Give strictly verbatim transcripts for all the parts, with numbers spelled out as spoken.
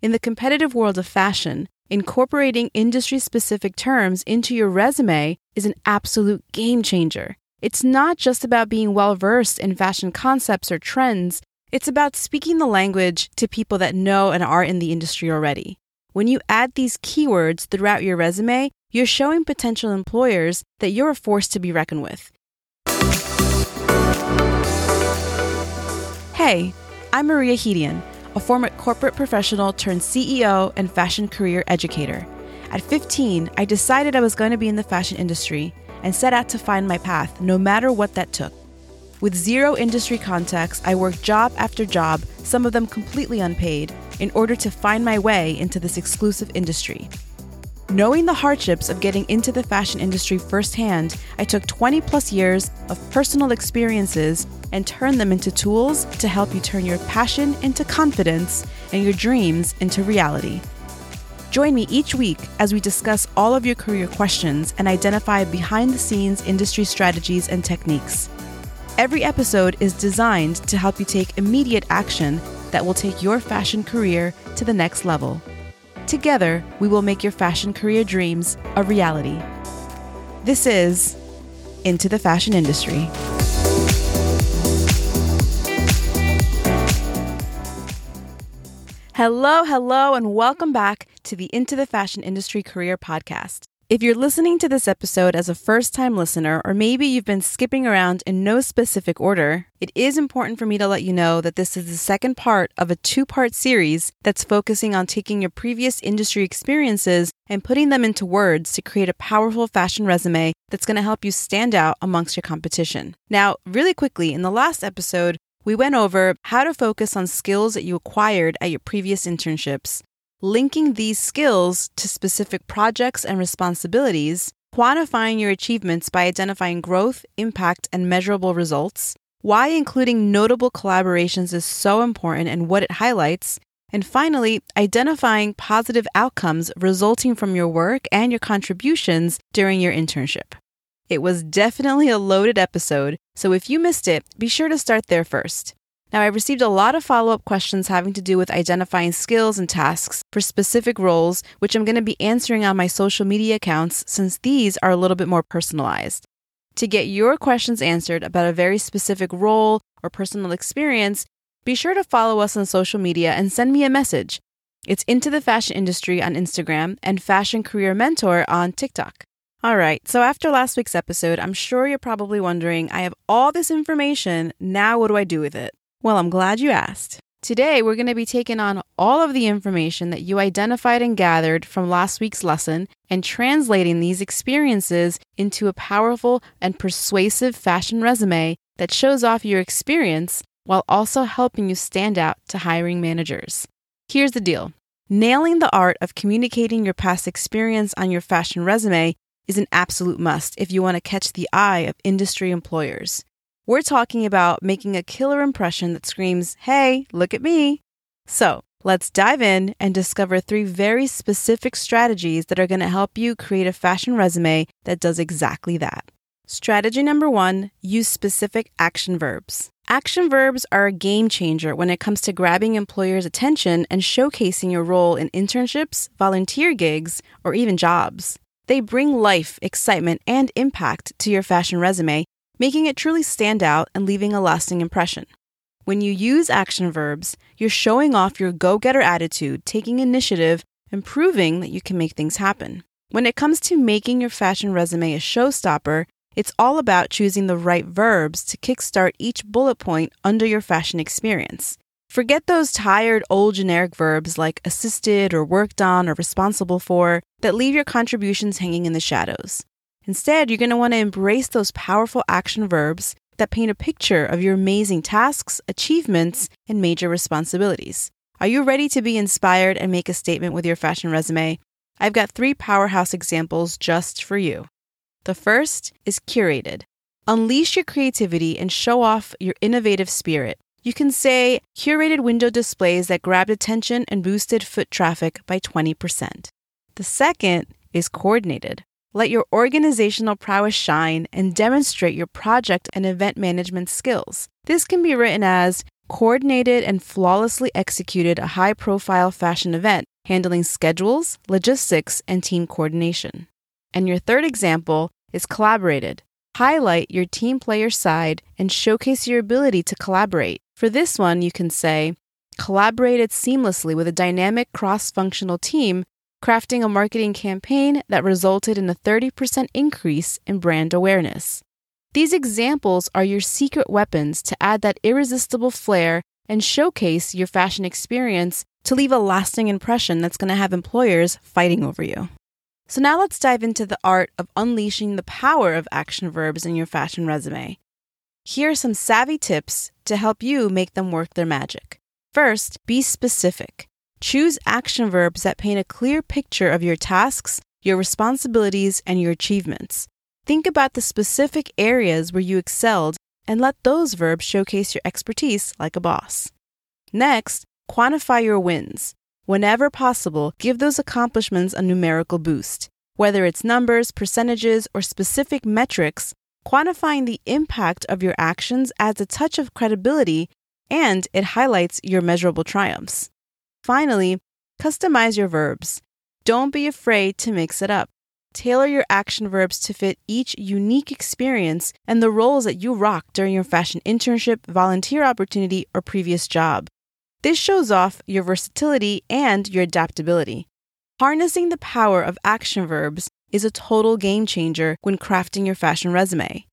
In the competitive world of fashion, incorporating industry-specific terms into your resume is an absolute game changer. It's not just about being well-versed in fashion concepts or trends. It's about speaking the language to people that know and are in the industry already. When you add these keywords throughout your resume, you're showing potential employers that you're a force to be reckoned with. Hey, I'm Maria Hedian, a former corporate professional turned C E O and fashion career educator. At fifteen, I decided I was going to be in the fashion industry and set out to find my path, no matter what that took. With zero industry contacts, I worked job after job, some of them completely unpaid, in order to find my way into this exclusive industry. Knowing the hardships of getting into the fashion industry firsthand, I took twenty plus years of personal experiences and turned them into tools to help you turn your passion into confidence and your dreams into reality. Join me each week as we discuss all of your career questions and identify behind-the-scenes industry strategies and techniques. Every episode is designed to help you take immediate action that will take your fashion career to the next level. Together, we will make your fashion career dreams a reality. This is Into the Fashion Industry. Hello, hello, and welcome back to the Into the Fashion Industry Career Podcast. If you're listening to this episode as a first-time listener, or maybe you've been skipping around in no specific order, it is important for me to let you know that this is the second part of a two-part series that's focusing on taking your previous industry experiences and putting them into words to create a powerful fashion resume that's going to help you stand out amongst your competition. Now, really quickly, in the last episode, we went over how to focus on skills that you acquired at your previous internships, linking these skills to specific projects and responsibilities, quantifying your achievements by identifying growth, impact, and measurable results, why including notable collaborations is so important and what it highlights, and finally, identifying positive outcomes resulting from your work and your contributions during your internship. It was definitely a loaded episode, so if you missed it, be sure to start there first. Now, I received a lot of follow-up questions having to do with identifying skills and tasks for specific roles, which I'm going to be answering on my social media accounts since these are a little bit more personalized. To get your questions answered about a very specific role or personal experience, be sure to follow us on social media and send me a message. It's Into the Fashion Industry on Instagram and Fashion Career Mentor on TikTok. All right, so after last week's episode, I'm sure you're probably wondering, I have all this information, now what do I do with it? Well, I'm glad you asked. Today, we're going to be taking on all of the information that you identified and gathered from last week's lesson and translating these experiences into a powerful and persuasive fashion resume that shows off your experience while also helping you stand out to hiring managers. Here's the deal. Nailing the art of communicating your past experience on your fashion resume is an absolute must if you want to catch the eye of industry employers. We're talking about making a killer impression that screams, hey, look at me. So let's dive in and discover three very specific strategies that are going to help you create a fashion resume that does exactly that. Strategy number one, use specific action verbs. Action verbs are a game changer when it comes to grabbing employers' attention and showcasing your role in internships, volunteer gigs, or even jobs. They bring life, excitement, and impact to your fashion resume, making it truly stand out and leaving a lasting impression. When you use action verbs, you're showing off your go-getter attitude, taking initiative, and proving that you can make things happen. When it comes to making your fashion resume a showstopper, it's all about choosing the right verbs to kickstart each bullet point under your fashion experience. Forget those tired old generic verbs like assisted or worked on or responsible for that leave your contributions hanging in the shadows. Instead, you're going to want to embrace those powerful action verbs that paint a picture of your amazing tasks, achievements, and major responsibilities. Are you ready to be inspired and make a statement with your fashion resume? I've got three powerhouse examples just for you. The first is curated. Unleash your creativity and show off your innovative spirit. You can say curated window displays that grabbed attention and boosted foot traffic by twenty percent. The second is coordinated. Let your organizational prowess shine and demonstrate your project and event management skills. This can be written as coordinated and flawlessly executed a high-profile fashion event, handling schedules, logistics, and team coordination. And your third example is collaborated. Highlight your team player's side and showcase your ability to collaborate. For this one, you can say, collaborated seamlessly with a dynamic cross-functional team, crafting a marketing campaign that resulted in a thirty percent increase in brand awareness. These examples are your secret weapons to add that irresistible flair and showcase your fashion experience to leave a lasting impression that's going to have employers fighting over you. So now let's dive into the art of unleashing the power of action verbs in your fashion resume. Here are some savvy tips to help you make them work their magic. First, be specific. Choose action verbs that paint a clear picture of your tasks, your responsibilities, and your achievements. Think about the specific areas where you excelled and let those verbs showcase your expertise like a boss. Next, quantify your wins. Whenever possible, give those accomplishments a numerical boost. Whether it's numbers, percentages, or specific metrics, quantifying the impact of your actions adds a touch of credibility and it highlights your measurable triumphs. Finally, customize your verbs. Don't be afraid to mix it up. Tailor your action verbs to fit each unique experience and the roles that you rock during your fashion internship, volunteer opportunity, or previous job. This shows off your versatility and your adaptability. Harnessing the power of action verbs is a total game changer when crafting your fashion resume.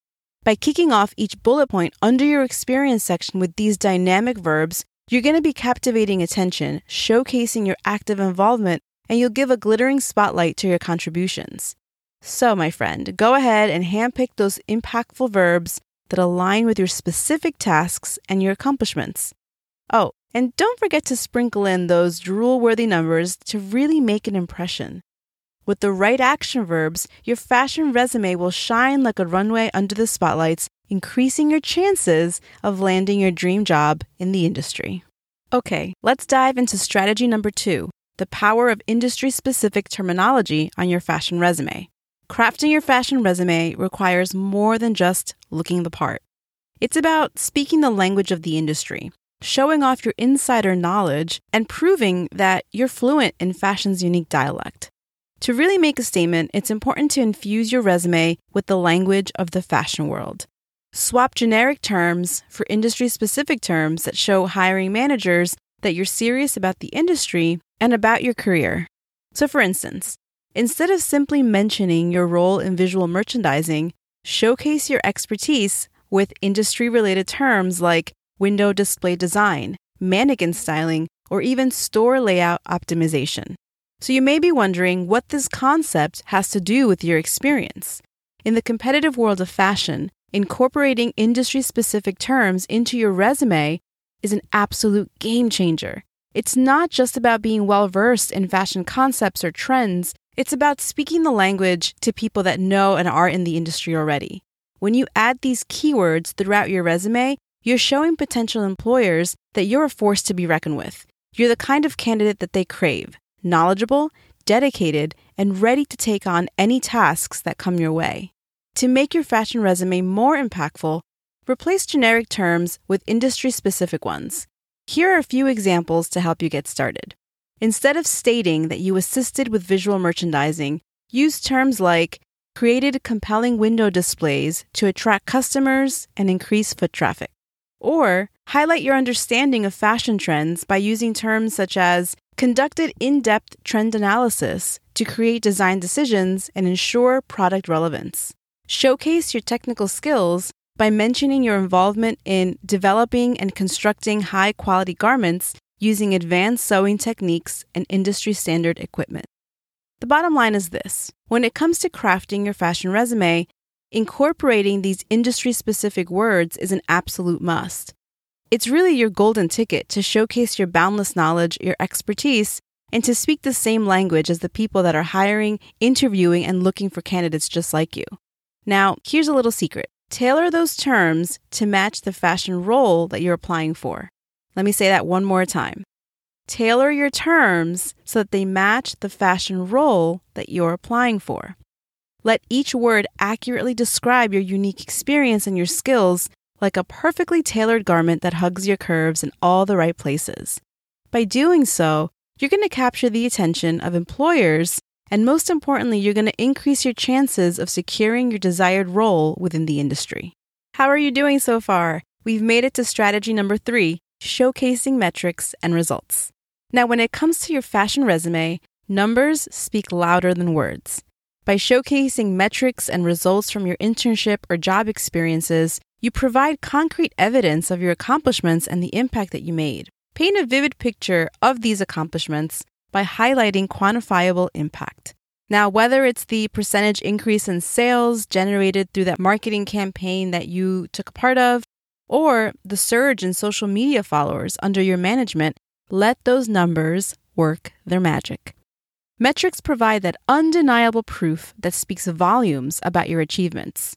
By kicking off each bullet point under your experience section with these dynamic verbs, you're going to be captivating attention, showcasing your active involvement, and you'll give a glittering spotlight to your contributions. So, my friend, go ahead and handpick those impactful verbs that align with your specific tasks and your accomplishments. Oh, and don't forget to sprinkle in those drool-worthy numbers to really make an impression. With the right action verbs, your fashion resume will shine like a runway under the spotlights, increasing your chances of landing your dream job in the industry. Okay, let's dive into strategy number two. The power of industry-specific terminology on your fashion resume. Crafting your fashion resume requires more than just looking the part. It's about speaking the language of the industry, showing off your insider knowledge, and proving that you're fluent in fashion's unique dialect. To really make a statement, it's important to infuse your resume with the language of the fashion world. Swap generic terms for industry-specific terms that show hiring managers that you're serious about the industry and about your career. So for instance, instead of simply mentioning your role in visual merchandising, showcase your expertise with industry-related terms like window display design, mannequin styling, or even store layout optimization. So you may be wondering what this concept has to do with your experience. In the competitive world of fashion, incorporating industry-specific terms into your resume is an absolute game changer. It's not just about being well-versed in fashion concepts or trends. It's about speaking the language to people that know and are in the industry already. When you add these keywords throughout your resume, you're showing potential employers that you're a force to be reckoned with. You're the kind of candidate that they crave, knowledgeable, dedicated, and ready to take on any tasks that come your way. To make your fashion resume more impactful, replace generic terms with industry-specific ones. Here are a few examples to help you get started. Instead of stating that you assisted with visual merchandising, use terms like created compelling window displays to attract customers and increase foot traffic. Or highlight your understanding of fashion trends by using terms such as conducted in-depth trend analysis to create design decisions and ensure product relevance. Showcase your technical skills by mentioning your involvement in developing and constructing high-quality garments using advanced sewing techniques and industry-standard equipment. The bottom line is this. When it comes to crafting your fashion resume, incorporating these industry-specific words is an absolute must. It's really your golden ticket to showcase your boundless knowledge, your expertise, and to speak the same language as the people that are hiring, interviewing, and looking for candidates just like you. Now, here's a little secret. Tailor those terms to match the fashion role that you're applying for. Let me say that one more time. Tailor your terms so that they match the fashion role that you're applying for. Let each word accurately describe your unique experience and your skills, like a perfectly tailored garment that hugs your curves in all the right places. By doing so, you're going to capture the attention of employers, and most importantly, you're going to increase your chances of securing your desired role within the industry. How are you doing so far? We've made it to strategy number three, showcasing metrics and results. Now, when it comes to your fashion resume, numbers speak louder than words. By showcasing metrics and results from your internship or job experiences, you provide concrete evidence of your accomplishments and the impact that you made. Paint a vivid picture of these accomplishments by highlighting quantifiable impact. Now, whether it's the percentage increase in sales generated through that marketing campaign that you took part of, or the surge in social media followers under your management, let those numbers work their magic. Metrics provide that undeniable proof that speaks volumes about your achievements.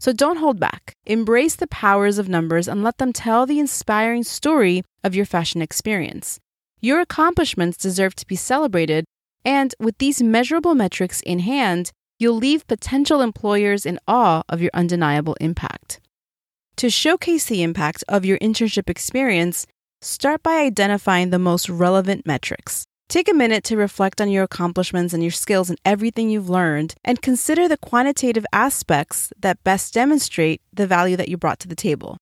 So don't hold back. Embrace the powers of numbers and let them tell the inspiring story of your fashion experience. Your accomplishments deserve to be celebrated, and with these measurable metrics in hand, you'll leave potential employers in awe of your undeniable impact. To showcase the impact of your internship experience, start by identifying the most relevant metrics. Take a minute to reflect on your accomplishments and your skills and everything you've learned, and consider the quantitative aspects that best demonstrate the value that you brought to the table.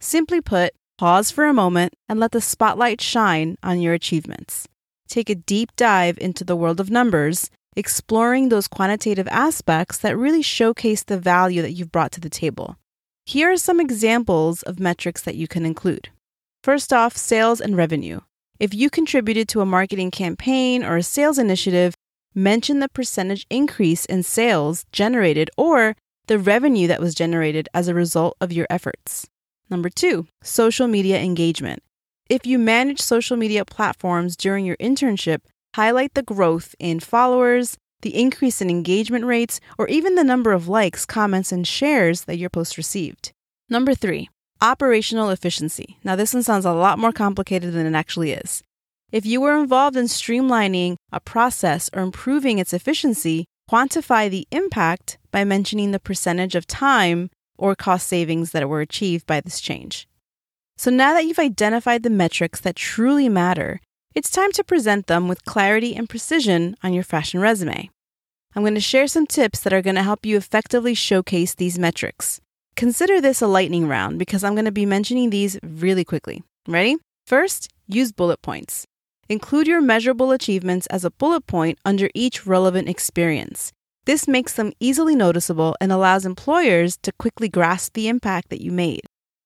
Simply put, pause for a moment and let the spotlight shine on your achievements. Take a deep dive into the world of numbers, exploring those quantitative aspects that really showcase the value that you've brought to the table. Here are some examples of metrics that you can include. First off, sales and revenue. If you contributed to a marketing campaign or a sales initiative, mention the percentage increase in sales generated or the revenue that was generated as a result of your efforts. Number two, social media engagement. If you manage social media platforms during your internship, highlight the growth in followers, the increase in engagement rates, or even the number of likes, comments, and shares that your post received. Number three, operational efficiency. Now, this one sounds a lot more complicated than it actually is. If you were involved in streamlining a process or improving its efficiency, quantify the impact by mentioning the percentage of time or cost savings that were achieved by this change. So now that you've identified the metrics that truly matter, it's time to present them with clarity and precision on your fashion resume. I'm going to share some tips that are going to help you effectively showcase these metrics. Consider this a lightning round because I'm going to be mentioning these really quickly. Ready? First, use bullet points. Include your measurable achievements as a bullet point under each relevant experience. This makes them easily noticeable and allows employers to quickly grasp the impact that you made.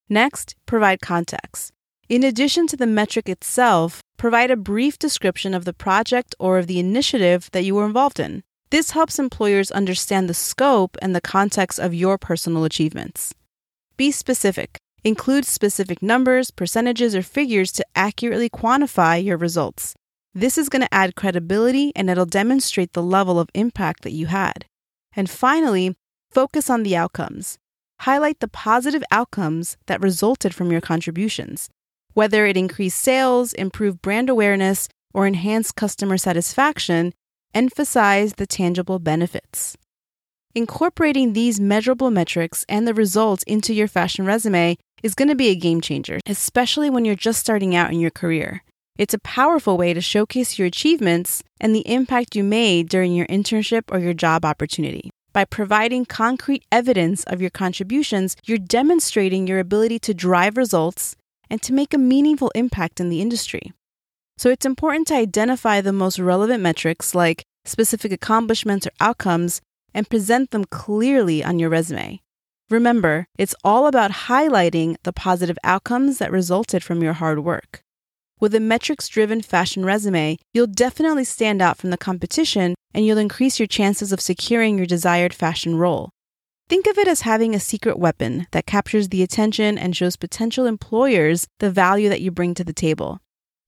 Next, provide context. In addition to the metric itself, provide a brief description of the project or of the initiative that you were involved in. This helps employers understand the scope and the context of your personal achievements. Be specific. Include specific numbers, percentages, or figures to accurately quantify your results. This is going to add credibility and it'll demonstrate the level of impact that you had. And finally, focus on the outcomes. Highlight the positive outcomes that resulted from your contributions. Whether it increased sales, improved brand awareness, or enhanced customer satisfaction, emphasize the tangible benefits. Incorporating these measurable metrics and the results into your fashion resume is going to be a game changer, especially when you're just starting out in your career. It's a powerful way to showcase your achievements and the impact you made during your internship or your job opportunity. By providing concrete evidence of your contributions, you're demonstrating your ability to drive results and to make a meaningful impact in the industry. So it's important to identify the most relevant metrics like specific accomplishments or outcomes and present them clearly on your resume. Remember, it's all about highlighting the positive outcomes that resulted from your hard work. With a metrics-driven fashion resume, you'll definitely stand out from the competition and you'll increase your chances of securing your desired fashion role. Think of it as having a secret weapon that captures the attention and shows potential employers the value that you bring to the table.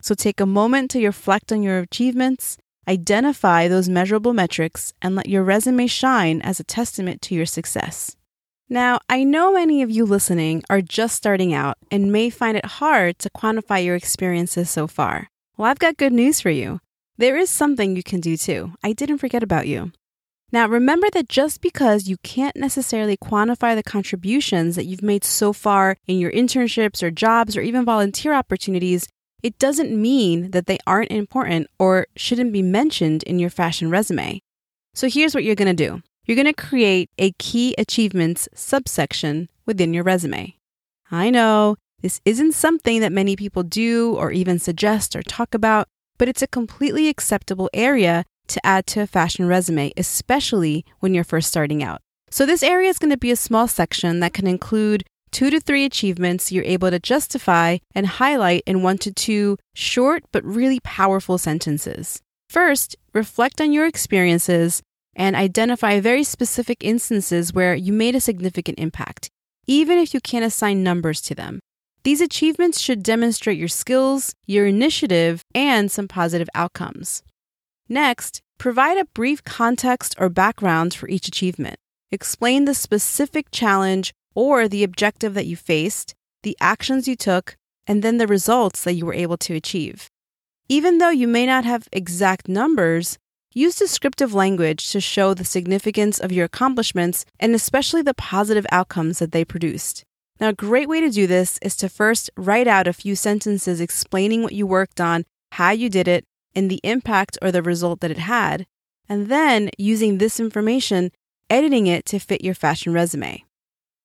So take a moment to reflect on your achievements, identify those measurable metrics, and let your resume shine as a testament to your success. Now, I know many of you listening are just starting out and may find it hard to quantify your experiences so far. Well, I've got good news for you. There is something you can do too. I didn't forget about you. Now, remember that just because you can't necessarily quantify the contributions that you've made so far in your internships or jobs or even volunteer opportunities, it doesn't mean that they aren't important or shouldn't be mentioned in your fashion resume. So here's what you're going to do. You're going to create a key achievements subsection within your resume. I know this isn't something that many people do or even suggest or talk about, but it's a completely acceptable area to add to a fashion resume, especially when you're first starting out. So this area is going to be a small section that can include two to three achievements you're able to justify and highlight in one to two short but really powerful sentences. First, reflect on your experiences and identify very specific instances where you made a significant impact, even if you can't assign numbers to them. These achievements should demonstrate your skills, your initiative, and some positive outcomes. Next, provide a brief context or background for each achievement. Explain the specific challenge or the objective that you faced, the actions you took, and then the results that you were able to achieve. Even though you may not have exact numbers, use descriptive language to show the significance of your accomplishments and especially the positive outcomes that they produced. Now, a great way to do this is to first write out a few sentences explaining what you worked on, how you did it, and the impact or the result that it had, and then using this information, editing it to fit your fashion resume.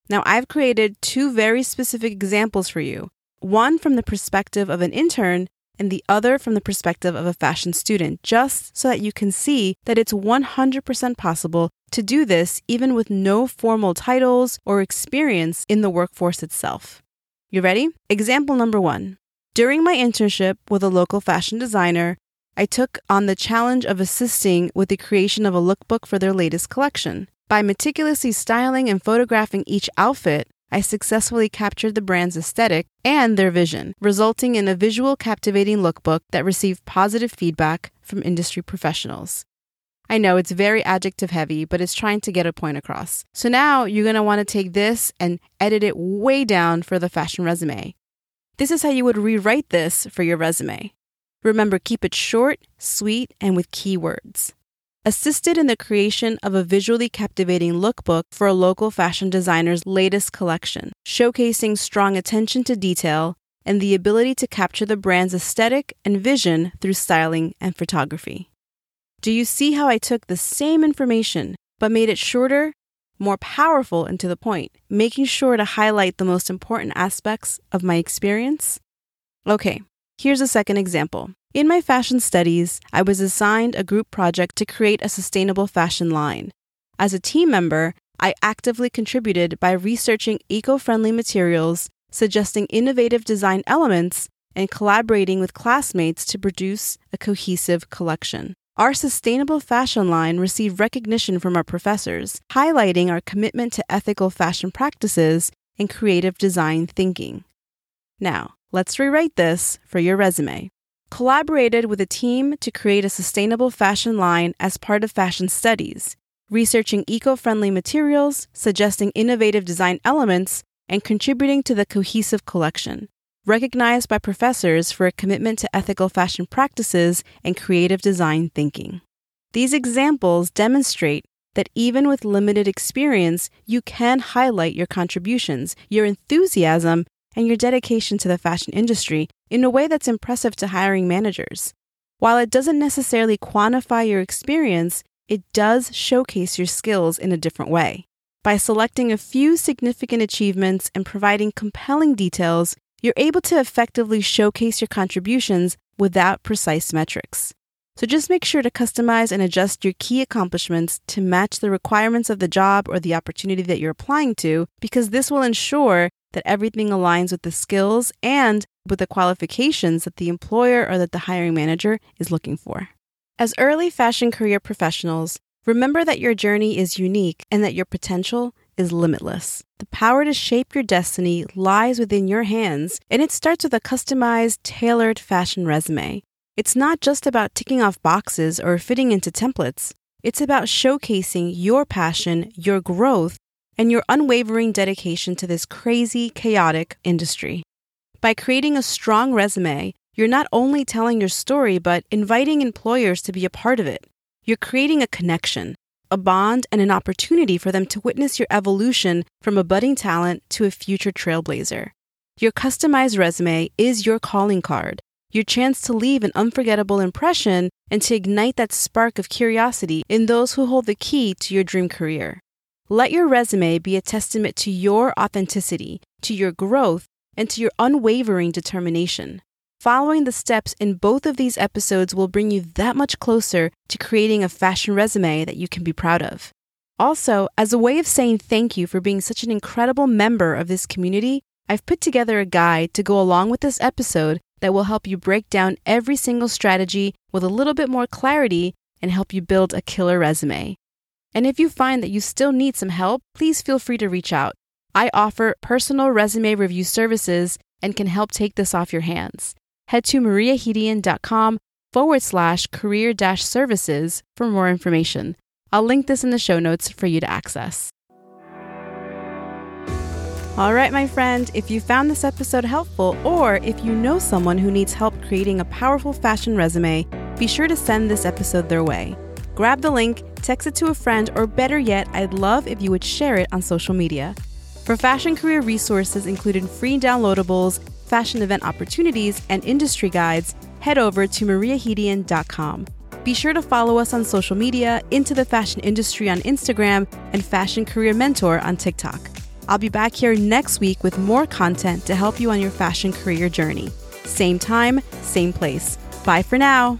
Now, I've created two very specific examples for you, one from the perspective of an intern and the other from the perspective of a fashion student, just so that you can see that it's one hundred percent possible to do this even with no formal titles or experience in the workforce itself. You ready? Example number one. During my internship with a local fashion designer, I took on the challenge of assisting with the creation of a lookbook for their latest collection. By meticulously styling and photographing each outfit, I successfully captured the brand's aesthetic and their vision, resulting in a visual captivating lookbook that received positive feedback from industry professionals. I know it's very adjective heavy, but it's trying to get a point across. So now you're going to want to take this and edit it way down for the fashion resume. This is how you would rewrite this for your resume. Remember, keep it short, sweet, and with keywords. Assisted in the creation of a visually captivating lookbook for a local fashion designer's latest collection, showcasing strong attention to detail and the ability to capture the brand's aesthetic and vision through styling and photography. Do you see how I took the same information but made it shorter, more powerful, and to the point, making sure to highlight the most important aspects of my experience? Okay. Here's a second example. In my fashion studies, I was assigned a group project to create a sustainable fashion line. As a team member, I actively contributed by researching eco-friendly materials, suggesting innovative design elements, and collaborating with classmates to produce a cohesive collection. Our sustainable fashion line received recognition from our professors, highlighting our commitment to ethical fashion practices and creative design thinking. Now, let's rewrite this for your resume. Collaborated with a team to create a sustainable fashion line as part of fashion studies, researching eco-friendly materials, suggesting innovative design elements, and contributing to the cohesive collection. Recognized by professors for a commitment to ethical fashion practices and creative design thinking. These examples demonstrate that even with limited experience, you can highlight your contributions, your enthusiasm, and your dedication to the fashion industry in a way that's impressive to hiring managers. While it doesn't necessarily quantify your experience, it does showcase your skills in a different way. By selecting a few significant achievements and providing compelling details, you're able to effectively showcase your contributions without precise metrics. So just make sure to customize and adjust your key accomplishments to match the requirements of the job or the opportunity that you're applying to, because this will ensure that everything aligns with the skills and with the qualifications that the employer or that the hiring manager is looking for. As early fashion career professionals, remember that your journey is unique and that your potential is limitless. The power to shape your destiny lies within your hands, and it starts with a customized, tailored fashion resume. It's not just about ticking off boxes or fitting into templates. It's about showcasing your passion, your growth, and your unwavering dedication to this crazy, chaotic industry. By creating a strong resume, you're not only telling your story, but inviting employers to be a part of it. You're creating a connection, a bond, and an opportunity for them to witness your evolution from a budding talent to a future trailblazer. Your customized resume is your calling card, your chance to leave an unforgettable impression and to ignite that spark of curiosity in those who hold the key to your dream career. Let your resume be a testament to your authenticity, to your growth, and to your unwavering determination. Following the steps in both of these episodes will bring you that much closer to creating a fashion resume that you can be proud of. Also, as a way of saying thank you for being such an incredible member of this community, I've put together a guide to go along with this episode that will help you break down every single strategy with a little bit more clarity and help you build a killer resume. And if you find that you still need some help, please feel free to reach out. I offer personal resume review services and can help take this off your hands. Head to mariahedian.com forward slash career dash services for more information. I'll link this in the show notes for you to access. All right, my friend, if you found this episode helpful, or if you know someone who needs help creating a powerful fashion resume, be sure to send this episode their way. Grab the link, text it to a friend, or better yet, I'd love if you would share it on social media. For fashion career resources, including free downloadables, fashion event opportunities, and industry guides, head over to maria hedian dot com. Be sure to follow us on social media, Into the Fashion Industry on Instagram, and Fashion Career Mentor on TikTok. I'll be back here next week with more content to help you on your fashion career journey. Same time, same place. Bye for now.